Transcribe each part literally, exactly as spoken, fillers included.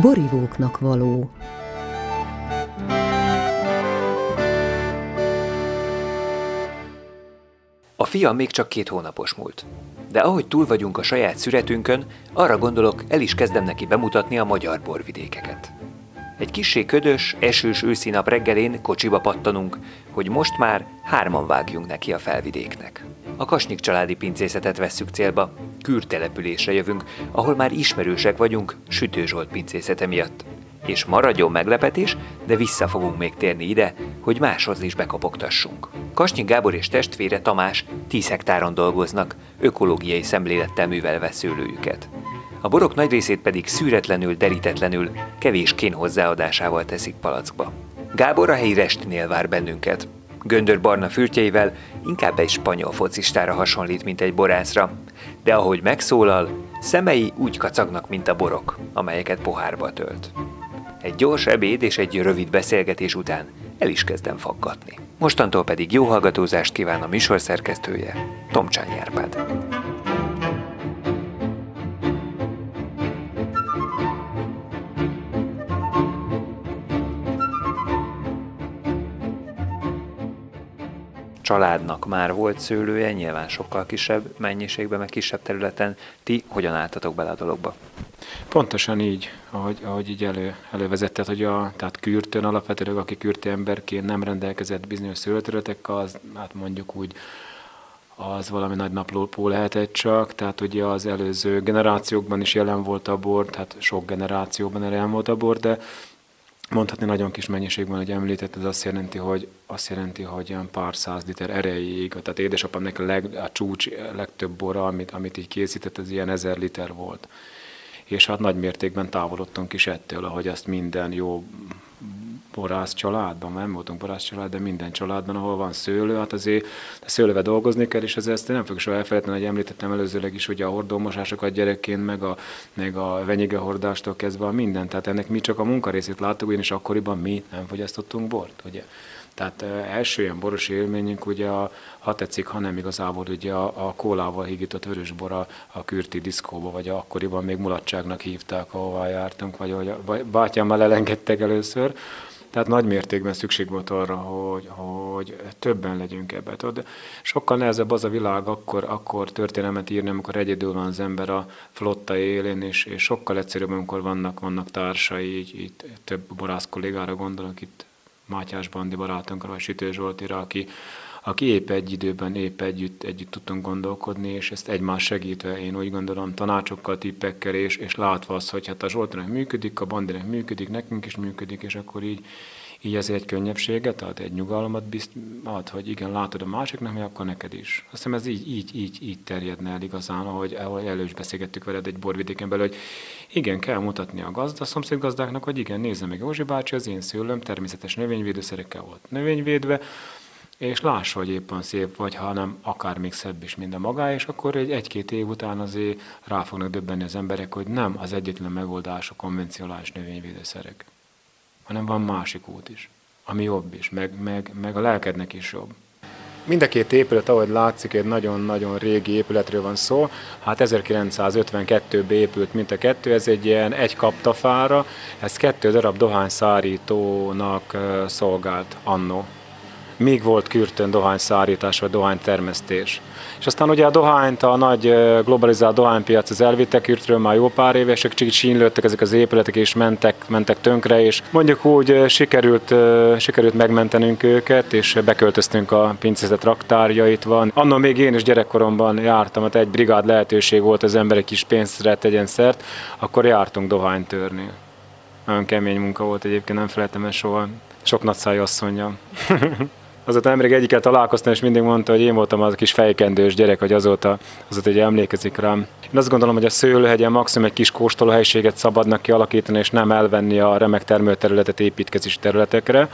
borivóknak való. A fiam még csak két hónapos múlt, de ahogy túl vagyunk a saját szüretünkön, arra gondolok, el is kezdem neki bemutatni a magyar borvidékeket. Egy kissé ködös, esős őszi nap reggelén kocsiba pattanunk, hogy most már hárman vágjunk neki a felvidéknek. A Kasnyik családi pincészetet vesszük célba, Kürt településre jövünk, ahol már ismerősek vagyunk Sütő Zsolt pincészete miatt. És maradjon meglepetés, de vissza fogunk még térni ide, hogy máshoz is bekopogtassunk. Kasnyik Gábor és testvére Tamás tíz hektáron dolgoznak, ökológiai szemlélettel művelve szőlőjüket. A borok nagy részét pedig szűretlenül, derítetlenül, kevés kén hozzáadásával teszik palackba. Gábor a helyi restinél vár bennünket. Göndörbarna fürtjeivel inkább egy spanyol focistára hasonlít, mint egy borászra, de ahogy megszólal, szemei úgy kacagnak, mint a borok, amelyeket pohárba tölt. Egy gyors ebéd és egy rövid beszélgetés után el is kezdem faggatni. Mostantól pedig jó hallgatózást kíván a műsorszerkesztője, Tomcsányi Árpád. Családnak már volt szőlője, nyilván sokkal kisebb mennyiségben, meg kisebb területen. Ti hogyan álltatok bele a dologba? Pontosan így, ahogy, ahogy így elő, elővezetted, hogy a tehát Kürtön alapvetőleg, aki kürti emberként nem rendelkezett bizonyos szőlőterületekkel, az hát mondjuk úgy az valami nagy naplópó lehetett csak, tehát ugye az előző generációkban is jelen volt a bor, tehát sok generációban jelen volt a bor, de mondhatni nagyon kis mennyiségben, hogy említett, ez azt jelenti, hogy, azt jelenti, hogy ilyen pár száz liter erejéig, tehát édesapámnak leg, a csúcs legtöbb bora, amit, amit így készített, ez ilyen ezer liter volt. És hát nagy mértékben távolodtunk is ettől, ahogy azt minden jó borász családban, nem voltunk borász család, de minden családban, ahol van szőlő, hát azért szőlővel dolgozni kell, és ezt nem fogok soha elfelejteni, hogy említettem előzőleg is, hogy a hordómosásokat gyerekként, meg a, meg a venyigehordástól kezdve a minden. Tehát ennek mi csak a munkarészét láttuk, és akkoriban mi nem fogyasztottunk bort, ugye? Tehát első ilyen boros élményünk, ugye, a, ha tetszik, ha nem igazából ugye a, a kólával hígított vörösbor a, a kürti diszkóba, vagy akkoriban még mulatságnak hívták, ahová jártunk, vagy ahogy a bátyámmal elengedtek először. Tehát nagy mértékben szükség volt arra, hogy, hogy többen legyünk ebben. Sokkal nehezebb az a világ akkor, akkor történelmet írni, amikor egyedül van az ember a flotta élén, és, és sokkal egyszerűbb, amikor vannak, vannak társai, így, így több borász kollégára gondolok itt, Mátyás Bandi barátunkra, vagy Sütő Zsoltira, aki, aki épp egy időben, épp együtt, együtt tudtunk gondolkodni, és ezt egymás segítve, én úgy gondolom, tanácsokkal, tippekkel, és, és látva azt, hogy hát a Zsoltinak működik, a Bandinek működik, nekünk is működik, és akkor így, így ez egy könnyebbséget ad, egy nyugalmat bizt, ad, hogy igen, látod a másiknak, mert akkor neked is. Azt hiszem ez így, így, így, így terjedne el igazán, ahogy elő is beszélgettük veled egy borvidéken belül, hogy igen, kell mutatni a gazda, a szomszédgazdáknak, hogy igen, nézze meg Józsi bácsi, az én szőlőm természetes növényvédőszerekkel volt növényvédve, és láss, hogy éppen szép vagy, hanem akár még szebb is, mint a magáé, és akkor egy-két év után azért rá fognak döbbenni az emberek, hogy nem az egyetlen megoldás a konvencionális növényvédőszerek, hanem van másik út is, ami jobb is, meg, meg, meg a lelkednek is jobb. Mind a két épület, ahogy látszik, egy nagyon-nagyon régi épületről van szó. Hát ezerkilencszázötvenkettőben épült mint a kettő, ez egy ilyen egy kaptafára, ez kettő darab dohányszárítónak szolgált annó. Míg volt Kürtön dohányszárítás vagy dohánytermesztés. És aztán ugye a dohányt, a nagy globalizált dohánypiac az elvitte Kürtről már jó pár éve, és csak sínylődtek ezek az épületek, és mentek, mentek tönkre, és mondjuk úgy sikerült, sikerült megmentenünk őket, és beköltöztünk a pincészet raktárjaitban. Annól még én is gyerekkoromban jártam, hát egy brigád lehetőség volt, az ember egy kis pénzre tegyen szert, akkor jártunk dohányt törni. Nagyon kemény munka volt egyébként, nem felejtem el soha. Sok nagyszájú asszonyja. Azóta nemrég egyikkel találkoztam, és mindig mondta, hogy én voltam az a kis fejkendős gyerek, hogy azóta, azóta ugye emlékezik rám. Én azt gondolom, hogy a szőlőhegyen maximum egy kis kóstolóhelyiséget szabadnak kialakítani, és nem elvenni a remek termőterületet építkezési területekre.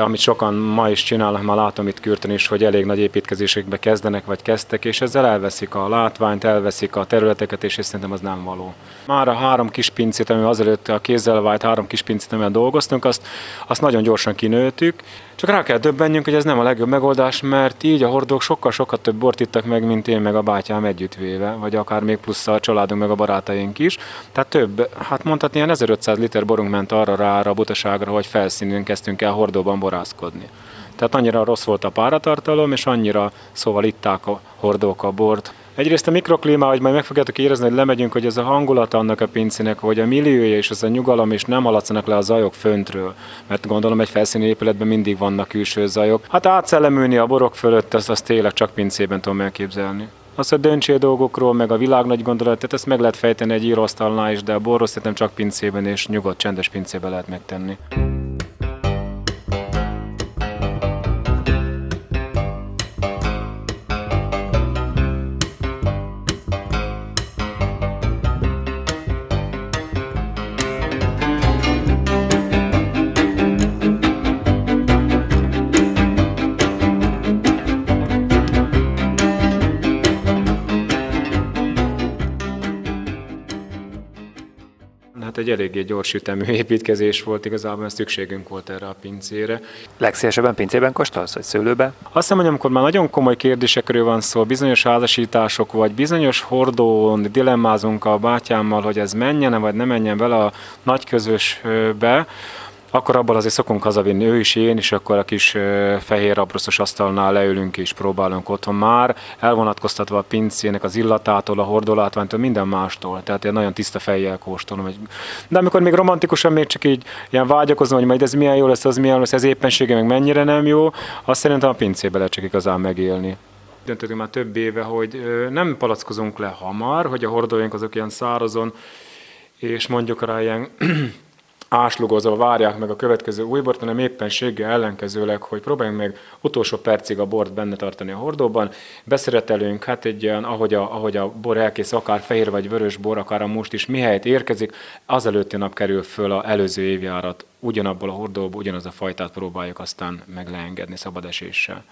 amit sokan ma is csinálnak, már látom itt Kürtön is, hogy elég nagy építkezésekbe kezdenek, vagy kezdtek, és ezzel elveszik a látványt, elveszik a területeket, és szerintem az nem való. Már a három kis pincét, amivel azelőtt a kézzel vált három kis pincét, amivel dolgoztunk, azt, azt nagyon gyorsan kinőttük, csak rá kell döbbenjünk, hogy ez nem a legjobb megoldás, mert így a hordók sokkal-sokkal több bort ittak meg, mint én meg a bátyám együttvéve, vagy akár még plusz a családunk meg a barátaink is. Tehát több, hát mondhatni, ilyen ezerötszáz liter borunk ment arra rá, a butaságra, hogy felszínén kezdtünk el hordóban borászkodni. Tehát annyira rossz volt a páratartalom, és annyira szóval itták a hordók a bort. Egyrészt a mikroklíma, hogy majd meg fogjátok érezni, hogy lemegyünk, hogy ez a hangulata annak a pincének, hogy a milliója és az a nyugalom, és nem haladszanak le a zajok föntről. Mert gondolom, egy felszíni épületben mindig vannak külső zajok. Hát átszellemülni a borok fölött, azt, azt tényleg csak pincében tudom elképzelni. Az, hogy döntsél dolgokról, meg a világ nagy gondolat, tehát ezt meg lehet fejteni egy íróasztalnál is, de a borról szerintem csak pincében és nyugodt, csendes pincében lehet megtenni. Egy eléggé gyors ütemű építkezés volt, igazából szükségünk volt erre a pincére. Legszívesebben pincében kóstolsz, vagy szőlőben? Azt hiszem, hogy amikor már nagyon komoly kérdésekről van szó, bizonyos házasítások, vagy bizonyos hordón dilemmázunk a bátyámmal, hogy ez menjen vagy ne menjen vele a nagy közösbe, akkor abban azért szokunk hazavinni, ő is, én is, akkor a kis fehér abroszos asztalnál leülünk és próbálunk otthon már, elvonatkoztatva a pincének az illatától, a hordolátványtól, minden mástól. Tehát én nagyon tiszta fejjel kóstolom. De amikor még romantikusan, még csak így ilyen vágyakozom, hogy majd ez milyen jó lesz, az milyen lesz, ez éppensége meg mennyire nem jó, azt szerintem a pincébe lehet csak igazán megélni. Döntöttünk már több éve, hogy nem palackozunk le hamar, hogy a hordóink azok ilyen szárazon, és mondjuk rá ilyen áslugozva várják meg a következő új bort, hanem éppenséggel ellenkezőleg, hogy próbáljunk meg utolsó percig a bort benne tartani a hordóban. Beszeretelünk, hát egy ilyen, ahogy a, ahogy a bor elkész, akár fehér vagy vörös bor, akár a most is, mihelyt érkezik, az előtti nap kerül föl az előző évjárat. Ugyanabból a hordóból ugyanaz a fajtát próbáljuk aztán meg leengedni szabad eséssel.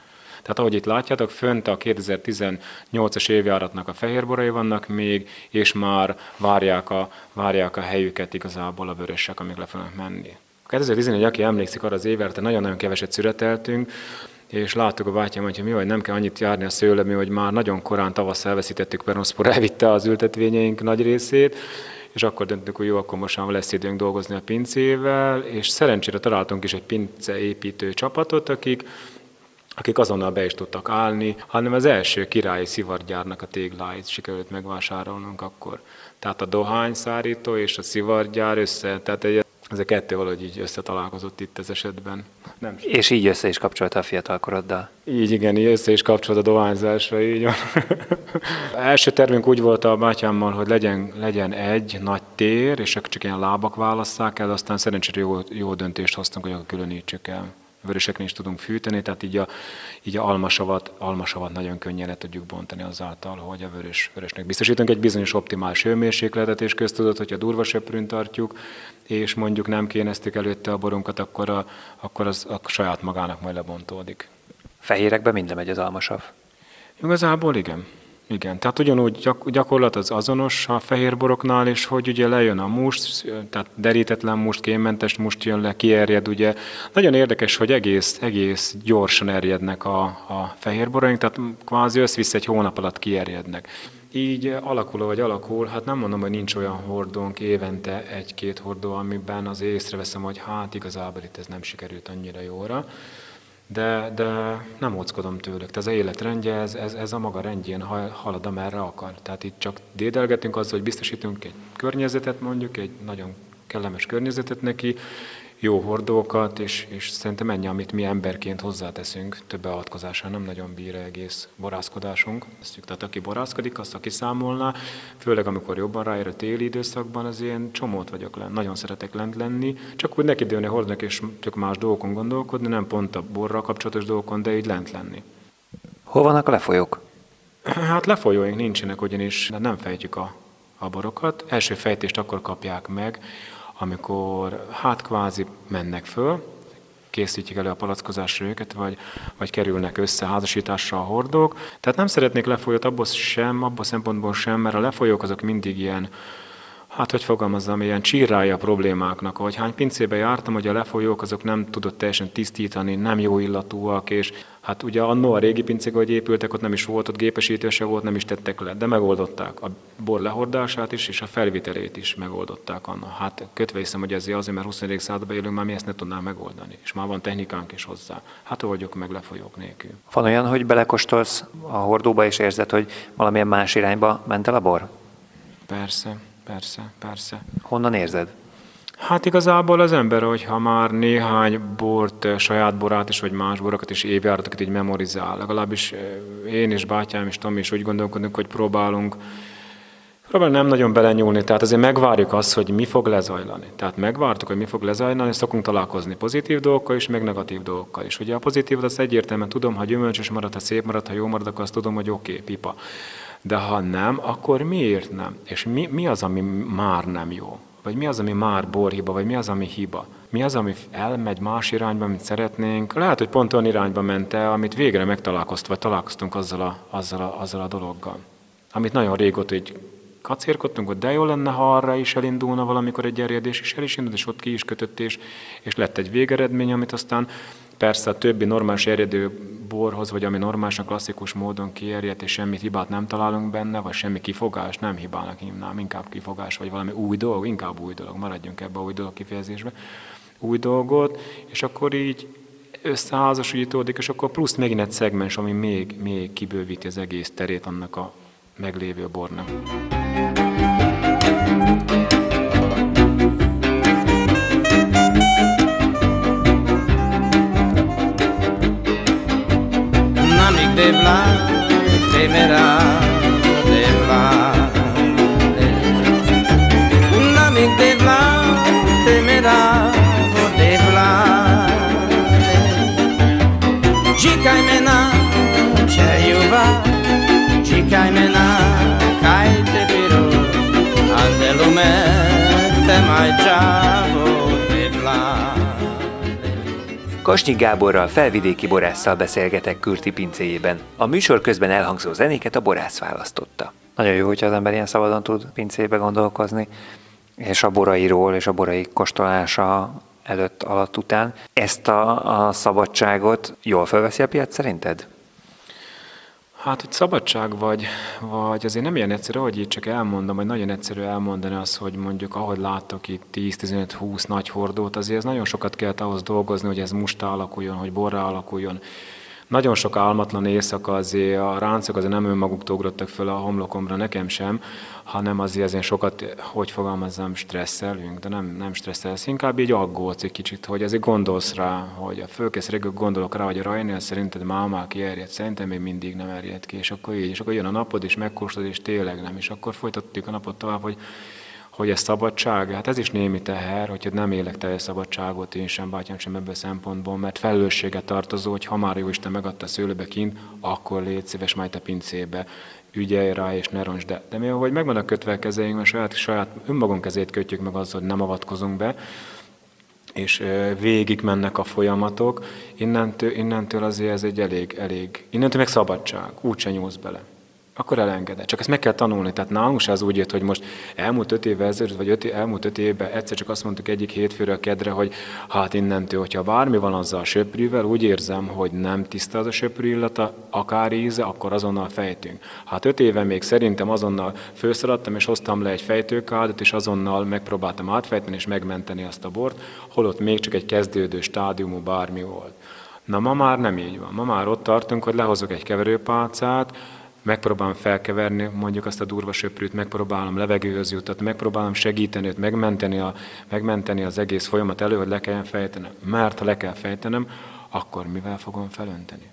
Tehát ahogy itt látjátok, fönt a kétezer-tizennyolcas évjáratnak a fehérborai vannak még, és már várják a, várják a helyüket igazából a vörösek, amik le fognak menni. kétezer-tizenegy, aki emlékszik arra az évjárat, nagyon-nagyon keveset szüreteltünk, és láttuk a bátyám, hogy mi vagy, nem kell annyit járni a szőlőbe, hogy már nagyon korán tavasszal elveszítettük, peronoszpor elvitte az ültetvényeink nagy részét, és akkor döntöttük, hogy jó, akkor most már lesz időnk dolgozni a pincével, és szerencsére találtunk is egy pinceépítő csapatot, akik akik azonnal be is tudtak állni, hanem az első királyi szivargyárnak a tégláit sikerült megvásárolnunk akkor. Tehát a dohányszárító és a szivargyár össze, tehát egy, ez a kettő valahogy így összetalálkozott itt ez esetben. Nem. És így össze is kapcsolta a fiatalkoroddal. Így igen, így össze is kapcsolt a dohányzásra, így van. Első tervünk úgy volt a bátyámmal, hogy legyen, legyen egy nagy tér, és csak ilyen lábak válasszák el, aztán szerencsére jó, jó döntést hoztunk, hogy akkor különítsük el. Vöröseknél is tudunk fűteni, tehát így a, így a almasavat, almasavat nagyon könnyen le tudjuk bontani azáltal, hogy a vörös, vörösnek biztosítunk egy bizonyos optimális hőmérsékletet és köztudott, hogyha durva söprűn tartjuk, és mondjuk nem kéneztük előtte a borunkat, akkor, a, akkor az a saját magának majd lebontódik. Fehérekben minden megy az almasav? Igazából igen. Igen, tehát ugyanúgy gyakorlat az azonos a fehérboroknál, és hogy ugye lejön a must, tehát derítetlen must, kémmentes must jön le, kierjed ugye. Nagyon érdekes, hogy egész, egész gyorsan erjednek a, a fehérboraink, tehát kvázi össz-vissza egy hónap alatt kierjednek. Így alakul, vagy alakul, hát nem mondom, hogy nincs olyan hordónk, évente egy-két hordó, amiben azért észreveszem, hogy hát igazából itt ez nem sikerült annyira jóra. De, de nem óckodom tőlük. Tehát az életrendje, ez, ez, ez a maga rendjén halad, amerre akar. Tehát itt csak dédelgetünk azzal, hogy biztosítunk egy környezetet, mondjuk egy nagyon kellemes környezetet neki, jó hordókat, és, és szerintem ennyi, amit mi emberként hozzáteszünk, több beavatkozással nem nagyon bír egész borászkodásunk. Tehát aki borászkodik, azt aki számolná, főleg amikor jobban ráér a téli időszakban, az én csomót vagyok lent, nagyon szeretek lent lenni, csak úgy neki dőlni hordnak és csak más dolgokon gondolkodni, nem pont a borral kapcsolatos dolgokon, de így lent lenni. Hol vannak a lefolyók? Hát lefolyóink nincsenek ugyanis, de nem fejtjük a, a borokat. Első fejtést akkor kapják meg, amikor hát kvázi mennek föl, készítjük elő a palackozásra őket, vagy, vagy kerülnek össze házasításra a hordók. Tehát nem szeretnék lefolyót abból sem, abból szempontból sem, mert a lefolyók azok mindig ilyen, hát hogy fogalmazzam, ilyen csírálja a problémáknak, ahogy hány pincébe jártam, hogy a lefolyók azok nem tudott teljesen tisztítani, nem jó illatúak, és hát ugye annó a régi pincék, ahogy épültek, ott nem is volt, ott gépesítő se volt, nem is tettek le, de megoldották a bor lehordását is, és a felvitelét is megoldották annak. Hát kötve hiszem, hogy ezért azért, mert huszonegyedik században élünk, már mi ezt ne tudnánk megoldani, és már van technikánk is hozzá. Hát oldjuk meg lefolyók nélkül. Van olyan, hogy belekóstolsz a hordóba és érzed, hogy valamilyen más irányba ment el a bor? Persze. Persze, persze. Honnan érzed? Hát igazából az ember, hogyha már néhány bort, saját borát is, vagy más borokat is, évjáratokat így memorizál. Legalábbis én és bátyám és Tomi is úgy gondolkodunk, hogy próbálunk, próbálunk nem nagyon belenyúlni, tehát azért megvárjuk azt, hogy mi fog lezajlani. Tehát megvártuk, hogy mi fog lezajlani, és szokunk találkozni pozitív dolgokkal is, meg negatív dolgokkal is. Ugye a pozitív, azt egyértelműen tudom, ha gyümölcsös marad, ha szép marad, ha jó marad, akkor azt tudom, hogy oké, okay, pipa. De ha nem, akkor miért nem? És mi, mi az, ami már nem jó? Vagy mi az, ami már borhiba? Vagy mi az, ami hiba? Mi az, ami elmegy más irányba, mint szeretnénk? Lehet, hogy pont olyan irányba ment el, amit végre megtalálkoztunk, vagy találkoztunk azzal a, azzal a, azzal a dologgal. Amit nagyon régóta így kacérkodtunk, hogy de jó lenne, ha arra is elindulna valamikor egy erjedés, és el is indult, és ott ki is kötött, és, és lett egy végeredmény, amit aztán persze a többi normális erjedő borhoz, vagy ami normálisan klasszikus módon kierjedt, és semmi hibát nem találunk benne, vagy semmi kifogás, nem hibának hívnám, inkább kifogás, vagy valami új dolog, inkább új dolog, maradjunk ebbe a új dolog kifejezésbe, új dolgot, és akkor így összeházasítódik, és akkor plusz megint egy szegmens, ami még, még kibővíti az egész terét annak a meglévő bornak. De vla, temerá, de vla, un amic de vla, temerá, de vla. Jicai mena, cheiuva, jicai mena, cai te biru, ande lume, te mai chavo de vla. Kasnyik Gáborral, felvidéki borásszal beszélgetek Kürti pincéjében. A műsor közben elhangzó zenéket a borász választotta. Nagyon jó, hogyha az ember ilyen szabadon tud pincébe gondolkozni, és a borairól, és a borai kóstolása előtt, alatt, után. Ezt a, a szabadságot jól felveszi a piac szerinted? Hát, hogy szabadság vagy, vagy azért nem ilyen egyszerű, ahogy így csak elmondom, vagy nagyon egyszerű elmondani azt, hogy mondjuk ahogy láttok itt tíz-tizenöt-húsz nagy hordót, azért ez nagyon sokat kellett ahhoz dolgozni, hogy ez mustá alakuljon, hogy borrá alakuljon. Nagyon sok álmatlan éjszaka azért, a ráncok azért nem önmaguktól ugrottak föl a homlokomra, nekem sem, hanem azért azért sokat, hogy fogalmazzam, stresszelünk, de nem, nem stresszelsz, inkább így aggódsz egy kicsit, hogy azért gondolsz rá, hogy a fölkész reggel gondolok rá, hogy a rajnél szerinted már már kierjed, szerintem még mindig nem erjed ki, és akkor így, és akkor jön a napod, és megkóstolod, és tényleg nem, és akkor folytatjuk a napot tovább, hogy hogy ez szabadság, hát ez is némi teher, hogyha nem élek teljes szabadságot, én sem, bátyám sem ebből szempontból, mert felelőssége tartozó, hogy ha már Jóisten megadta a szőlőbe kint, akkor légy szíves majd a pincébe, ügyelj rá és ne roncsd el. De mi, ahogy megvan a kötve a kezeink, a saját, saját önmagunk kezét kötjük meg azzal, hogy nem avatkozunk be, és végig mennek a folyamatok, innentől, innentől azért ez egy elég, elég, innentől meg szabadság, úgyse nyúlsz bele. Akkor elengedett. Csak ezt meg kell tanulni. Tehát nálunk se az úgy jött, hogy most elmúlt öt évvel ezelőtt, vagy öt, elmúlt öt évben egyszer csak azt mondtuk egyik hétfőről kedre, hogy hát innentől, hogyha bármi van azzal a söprűvel, úgy érzem, hogy nem tiszta az a söprű illata, akár íze, akkor azonnal fejtünk. Hát öt éve még szerintem azonnal főszaladtam, és hoztam le egy fejtőkádat, és azonnal megpróbáltam átfejteni, és megmenteni azt a bort, holott még csak egy kezdődő stádiumú bármi volt. Na ma már nem így van. Ma már ott tartunk, hogy lehozok egy keverőpálcát, megpróbálom felkeverni mondjuk azt a durva söprűt, megpróbálom levegőhöz juttatni, megpróbálom segíteni őt, megmenteni, a, megmenteni az egész folyamat elő, hogy le kelljen fejtenem. Mert ha le kell fejtenem, akkor mivel fogom felönteni?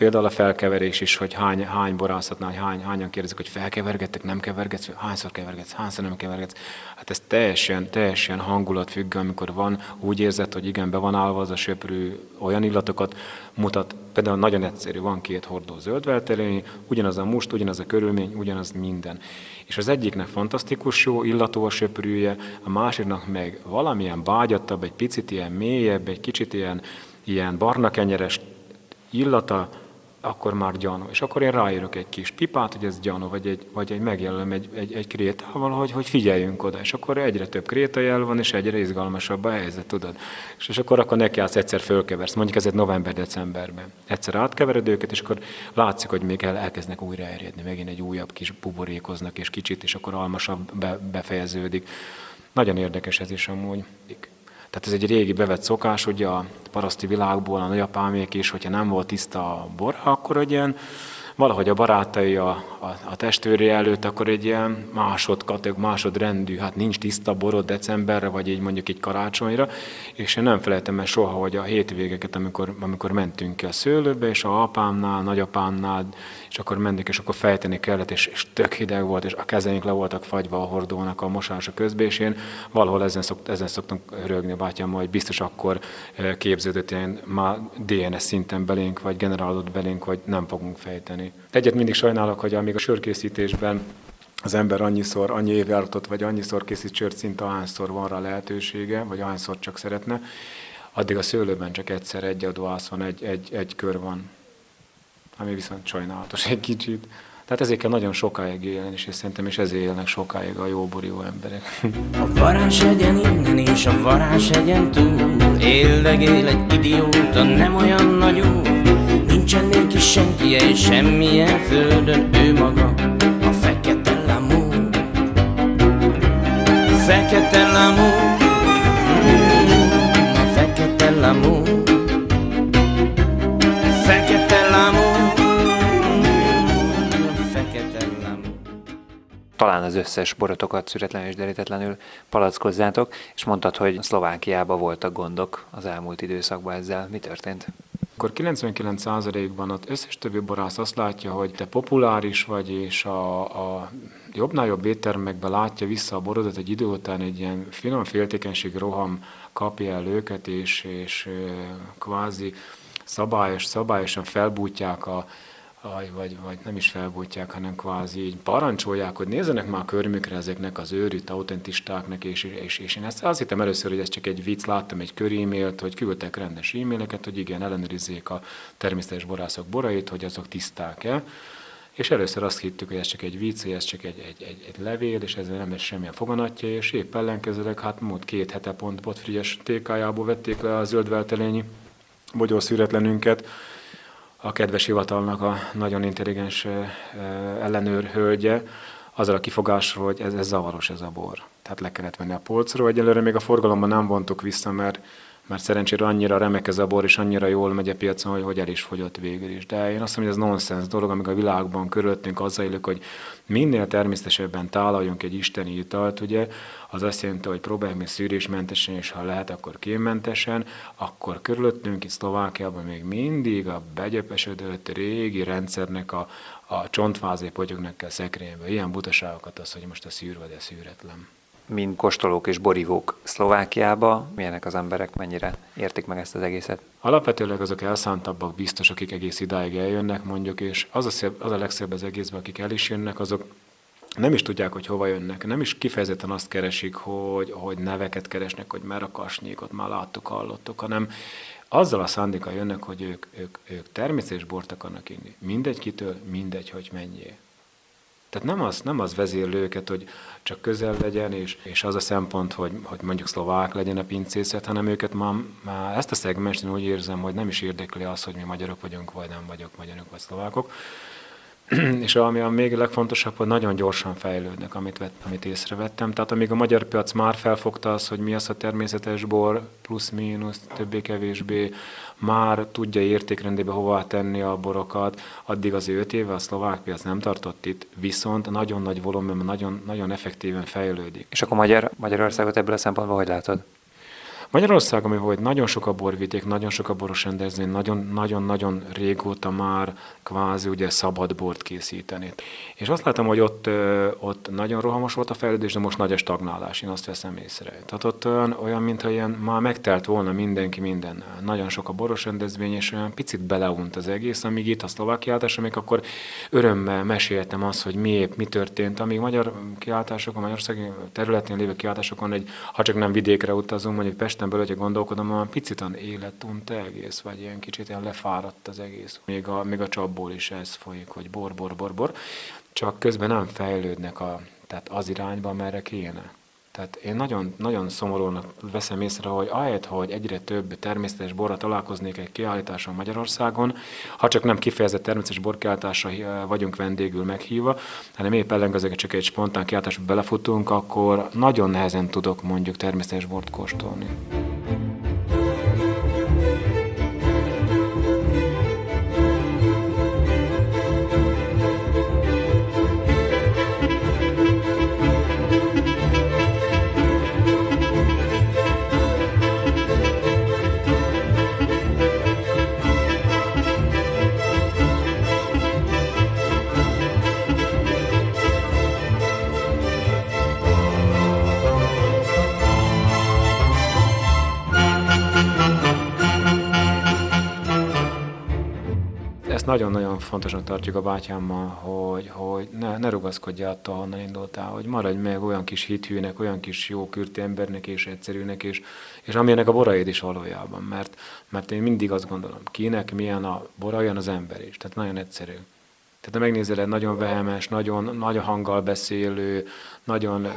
Például a felkeverés is, hogy hány, hány borászatnál, hány, hányan kérdezik, hogy felkevergettek, nem kevergetsz, hányszor kevergetsz, hányszor nem kevergetsz. Hát ez teljesen, teljesen hangulatfüggő, amikor van, úgy érzed, hogy igen, be van állva az a söprű, olyan illatokat mutat. Például nagyon egyszerű, van két hordó zöldvelterényi, ugyanaz a must, ugyanaz a körülmény, ugyanaz minden. És az egyiknek fantasztikus jó, illató a söprűje, a másiknak meg valamilyen bágyattabb, egy picit ilyen mélyebb, egy kicsit ilyen, ilyen barnakenyeres illata, akkor már gyanú. És akkor én ráírok egy kis pipát, hogy ez gyanú, vagy egy, vagy egy megjelölöm egy, egy, egy krétával, hogy, hogy figyeljünk oda. És akkor egyre több krétajel van, és egyre izgalmasabb a helyzet, tudod. És, és akkor akkor nekiállsz, egyszer fölkeversz, mondjuk ezért november-decemberben. Egyszer átkevered őket, és akkor látszik, hogy még el, elkezdnek újra erjedni. Megint egy újabb kis buborékoznak, és kicsit, és akkor almasabb be, befejeződik. Nagyon érdekes ez is amúgy. Tehát ez egy régi bevett szokás, ugye a paraszti világból, a nagyapámék is, hogyha nem volt tiszta a bor, akkor egy ilyen, valahogy a barátai, a, a, a testvérje előtt, akkor egy ilyen másodkateg, másodrendű, hát nincs tiszta borod decemberre, vagy így mondjuk egy karácsonyra, és én nem felejtem el soha, hogy a hétvégeket, amikor, amikor mentünk ki a szőlőbe, és a apámnál, nagyapámnál, és akkor mentünk, és akkor fejteni kellett, és, és tök hideg volt, és a kezeink le voltak fagyva a hordónak a mosása közben, és én valahol ezen, szokt, ezen szoktunk rögni a bátyámmal, hogy biztos akkor képződött ilyen már dé en es szinten belénk, vagy generálódott belénk, hogy nem fogunk fejteni. Egyet mindig sajnálok, hogy amíg a sörkészítésben az ember annyiszor, annyi évjáratot, vagy annyiszor készít sört, szinte ahányszor van rá lehetősége, vagy ahányszor csak szeretne, addig a szőlőben csak egyszer egy adóász van, egy, egy, egy kör van, ami viszont sajnálatos egy kicsit. Tehát ezért kell nagyon sokáig élni, és szerintem is ezért élnek sokáig a jóborjú emberek. A varázshegyen innen és a varázshegyen túl éldegél egy idióta, nem olyan nagyú. Nincsen néki senkie és semmilyen földön, ő maga a fekete lámú. A fekete lámú, a fekete lámú, a fekete lámú, a fekete lámú. Talán az összes borotokat szüretlenül és derítetlenül palackozzátok, és mondtad, hogy Szlovákiában voltak gondok az elmúlt időszakban ezzel. Mi történt? Akkor kilencvenkilenc százalékban az összes többi borász azt látja, hogy te populáris vagy, és a, a jobbnál jobb éttermekben látja vissza a borodat, egy idő után egy ilyen finom féltékenység roham kapja el őket, és, és kvázi szabályos, szabályosan felbújtják a Vagy, vagy nem is felbújtják, hanem kvázi így parancsolják, hogy nézzenek már körmükre ezeknek az őrült autentistáknak, és, és, és én ezt azt hittem először, hogy ez csak egy vicc, láttam egy körémélt, hogy küldtek rendes e-maileket, hogy igen, ellenőrizzék a természetes borászok borait, hogy azok tiszták-e. És először azt hittük, hogy ez csak egy vicc, hogy ez csak egy, egy, egy, egy levél, és ezzel nem lesz semmilyen foganatja, és épp ellenkezőleg, hát múlt két hete pont Botfrigyes tékájából vették le a zöldveltelényi bogyószüretlenünket. A kedves hivatalnak a nagyon intelligens ellenőr hölgye azzal a kifogásról, hogy ez, ez zavaros ez a bor. Tehát le kellett venni a polcról. Egyelőre még a forgalomban nem vontuk vissza, mert, mert szerencsére annyira remek ez a bor, és annyira jól megy a piacon, hogy, hogy el is fogyott végül is. De én azt mondom, hogy ez nonsens dolog, amíg a világban körülöttünk azzal élünk, hogy minél természetesebben tálaljunk egy isteni italt, ugye, az azt jelenti, hogy próbáljuk még szűrésmentesen, és ha lehet, akkor kémmentesen, akkor körülöttünk itt Szlovákiában még mindig a begyöpesödött régi rendszernek, a, a csontvázi potyognak kell szekrényből. Ilyen butaságokat az, hogy most a szűrve, de szűretlen. Mint kóstolók és borivók Szlovákiába, milyenek az emberek, mennyire értik meg ezt az egészet? Alapvetőleg azok elszántabbak biztos, akik egész idáig eljönnek, mondjuk, és az a, szép, az a legszebb az egészben, akik el is jönnek, azok nem is tudják, hogy hova jönnek, nem is kifejezetten azt keresik, hogy, hogy neveket keresnek, hogy már a Kasnyikot már láttuk, hallottuk, hanem azzal a szándékkal jönnek, hogy ők, ők, ők természetes bort akarnak inni. Mindegy kitől, mindegy, hogy mennyi. Tehát nem az, nem az vezérli őket, hogy csak közel legyen, és, és az a szempont, hogy, hogy mondjuk szlovák legyen a pincészet, hanem őket már, már ezt a szegmest úgy érzem, hogy nem is érdekli az, hogy mi magyarok vagyunk, vagy nem vagyok magyarok, vagy szlovákok. És ami a még legfontosabb, hogy nagyon gyorsan fejlődnek, amit, vett, amit észrevettem. Tehát amíg a magyar piac már felfogta az, hogy mi az a természetes bor, plusz-mínusz, többé-kevésbé, már tudja értékrendébe hová tenni a borokat, addig az öt éve a szlovák piac nem tartott itt, viszont nagyon nagy volumenben, nagyon, nagyon effektíven fejlődik. És akkor Magyar, Magyarországot ebből a szempontból hogy látod? Magyarországon, mivel nagyon sok a borvidék, nagyon sok a boros rendezvény, nagyon-nagyon régóta már kvázi ugye szabad bort készíteni. És azt látom, hogy ott, ott nagyon rohamos volt a fejlődés, de most nagy a stagnálás, én azt veszem észre. Tehát ott olyan, olyan mintha ilyen, már megtelt volna mindenki mindennel. Nagyon sok a boros rendezvény, és olyan picit beleunt az egész, amíg itt a szlovák kiáltás, amíg akkor örömmel meséltem azt, hogy miért, mi történt, amíg magyar kiáltásokon, Magyarország területén lévő kiáltásokon, egy, ha csak nem vidékre utazunk, mondjuk Pesten belül, hogyha gondolkodom, olyan picit olyan életunt egész, vagy ilyen kicsit ilyen lefáradt az egész. Még a, még a csapból is ez folyik, hogy bor, bor, bor, bor, csak közben nem fejlődnek a, tehát az irányba, amerre kéne. Tehát én nagyon, nagyon szomorúnak veszem észre, hogy ahelyett, hogy egyre több természetes borra találkoznék egy kiállításon Magyarországon, ha csak nem kifejezett természetes borkiállításra vagyunk vendégül meghívva, hanem épp ellenkezőleg csak egy spontán kiállításba belefutunk, akkor nagyon nehezen tudok mondjuk természetes bort kóstolni. Nagyon-nagyon fontosnak tartjuk a bátyámmal, hogy, hogy ne, ne rugaszkodj attól, honnan indultál, hogy maradj meg olyan kis hithűnek, olyan kis jó kürti embernek és egyszerűnek, és, és amilyenek a boraid is valójában. Mert, mert én mindig azt gondolom, kinek milyen a bora, olyan az ember is. Tehát nagyon egyszerű. Tehát ha megnézed, egy nagyon vehemes, nagyon nagy hanggal beszélő, nagyon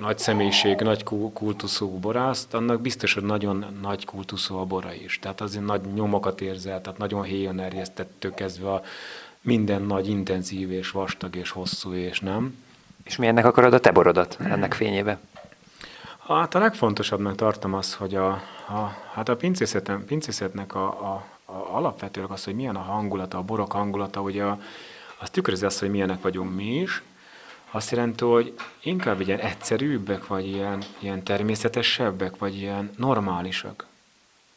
nagy személyiség, nagy kultuszú borászt, annak biztos, hogy nagyon nagy kultuszú a bora is. Tehát azért nagy nyomokat érzel, tehát nagyon héjon erjesztettől kezdve a minden nagy, intenzív és vastag és hosszú, és nem. És mi ennek akarod a te borodat, ennek fényébe? Hát a legfontosabbnak tartom az, hogy a, a, hát a pincészetnek a, a, a alapvetőleg az, hogy milyen a hangulata, a borok hangulata, ugye a, az tükrözi azt, hogy milyenek vagyunk mi is. Azt jelenti, hogy inkább ilyen egyszerűbbek, vagy ilyen, ilyen természetesebbek, vagy ilyen normálisak.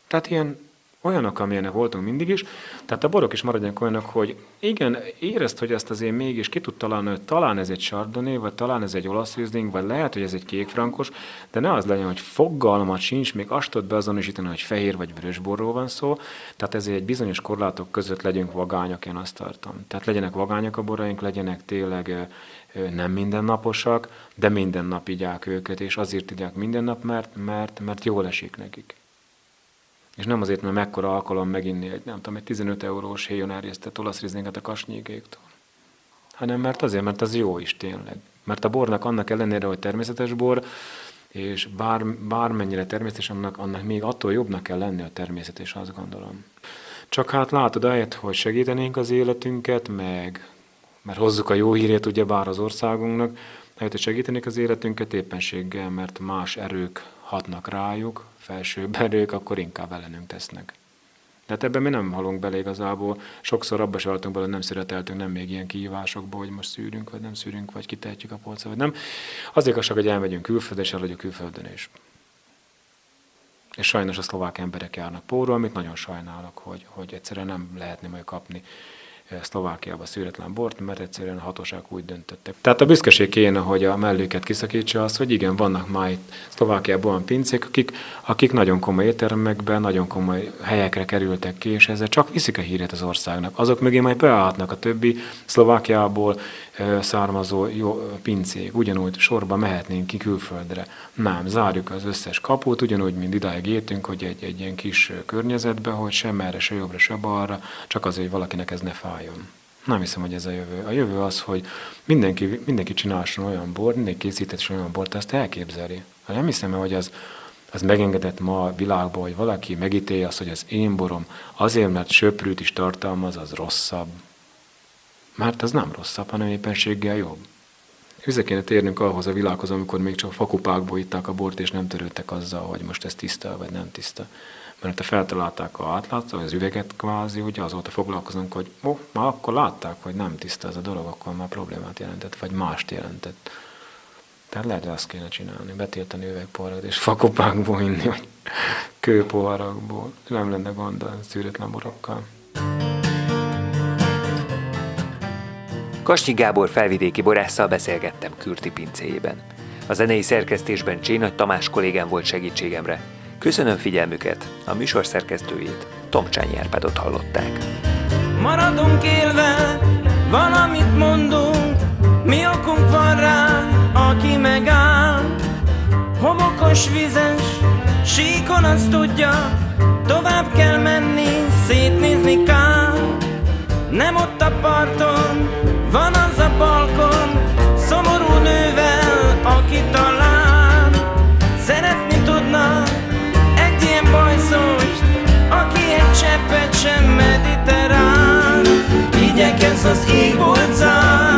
Tehát ilyen olyanok, amilyenek voltunk mindig is. Tehát a borok is maradjanak olyanok, hogy igen, érezd, hogy ezt azért mégis ki tud találni, hogy talán ez egy chardonnay, vagy talán ez egy olasz riesling, vagy lehet, hogy ez egy kékfrankos, de ne az legyen, hogy fogalmat sincs, még azt tudod beazonosítani, hogy fehér vagy vörös borról van szó. Tehát ezért egy bizonyos korlátok között legyünk vagányak, én azt tartom. Tehát legyenek vagányak a boraink, legyenek tényleg nem mindennaposak, de minden nap igyák őket, és azért igyák minden nap, mert, mert, mert jól esik nekik. És nem azért, mert mekkora alkalom meginni egy, nem tudom, egy tizenöt eurós héjon erjesztett olasz rizlinget a Kasnyik-éktól, hanem mert azért, mert az jó is tényleg. Mert a bornak annak ellenére, hogy természetes bor, és bár, bármennyire természetes, annak, annak még attól jobbnak kell lenni a természetes, azt gondolom. Csak hát látod, ahelyett, hogy segítenénk az életünket, meg... mert hozzuk a jó hírét ugyebár az országunknak, hogy segítenék az életünket éppenséggel, mert más erők hatnak rájuk, felsőbb erők, akkor inkább ellenünk tesznek. De hát ebben mi nem halunk bele igazából, sokszor abba se haltunk bele, nem születeltünk, nem még ilyen kihívásokba, hogy most szűrünk, vagy nem szűrünk, vagy kitehetjük a polcra, vagy nem. Az igazság, hogy elmegyünk külföldre, és elhagyjuk külföldön is. És sajnos a szlovák emberek járnak pórul, amit nagyon sajnálok, hogy, hogy egyszerűen nem lehetne majd kapni Szlovákiában szűretlen bort, mert egyszerűen a hatóság úgy döntöttek. Tehát a büszkeség kéne, hogy a mellőket kiszakítsa az, hogy igen, vannak már itt Szlovákiában olyan pincék, akik, akik nagyon komoly éttermekben, nagyon komoly helyekre kerültek ki, és ezzel csak viszik a hírét az országnak. Azok mögé majd beállhatnak a többi Szlovákiából származó jó pincék. Ugyanúgy sorba mehetnénk ki külföldre. Nem, zárjuk az összes kaput, ugyanúgy, mint idáig értünk, hogy egy, egy ilyen kis környezetbe, hogy sem erre, se jobbra, se balra, csak azért, hogy valakinek ez ne fájjon. Nem hiszem, hogy ez a jövő. A jövő az, hogy mindenki, mindenki csinálson olyan bort, mindenki készítsen olyan bort, azt elképzeli. Nem hiszem, hogy az, az megengedett ma a világban, hogy valaki megítélje azt, hogy az én borom azért, mert söprűt is tartalmaz, az rosszabb. Mert az nem rosszabb, hanem éppenséggel jobb. Vissza kéne térnünk ahhoz a világhoz, amikor még csak fakupákból itták a bort, és nem törődtek azzal, hogy most ez tiszta, vagy nem tiszta. Mert ha feltalálták a átlátszó, az üveget kvázi, ugye azóta foglalkozunk, hogy ó, már akkor látták, hogy nem tiszta ez a dolog, akkor már problémát jelentett, vagy mást jelentett. Tehát lehet, hogy azt kéne csinálni, betiltani üvegpoharat és fakopákból inni, vagy kőpoharakból. Nem lenne gond a szűretlen borokkal. Kasnyik Gábor felvidéki borásszal beszélgettem Kürti pincéjében. A zenei szerkesztésben Csénynagy Tamás kollégám volt segítségemre. Köszönöm figyelmüket, a műsor szerkesztőjét, Tomcsányi Árpádot hallották. Maradunk élve, valamit mondunk, mi okunk van rá, aki megáll. Homokos, vizes, síkon azt tudja, tovább kell menni, szétnézni kell. Nem ott a parton, van az a balkon, szomorú nővel, aki talán szeretni tudna egy ilyen bajszóst, aki egy cseppet sem mediterrán. Igyekezz az égbolcán.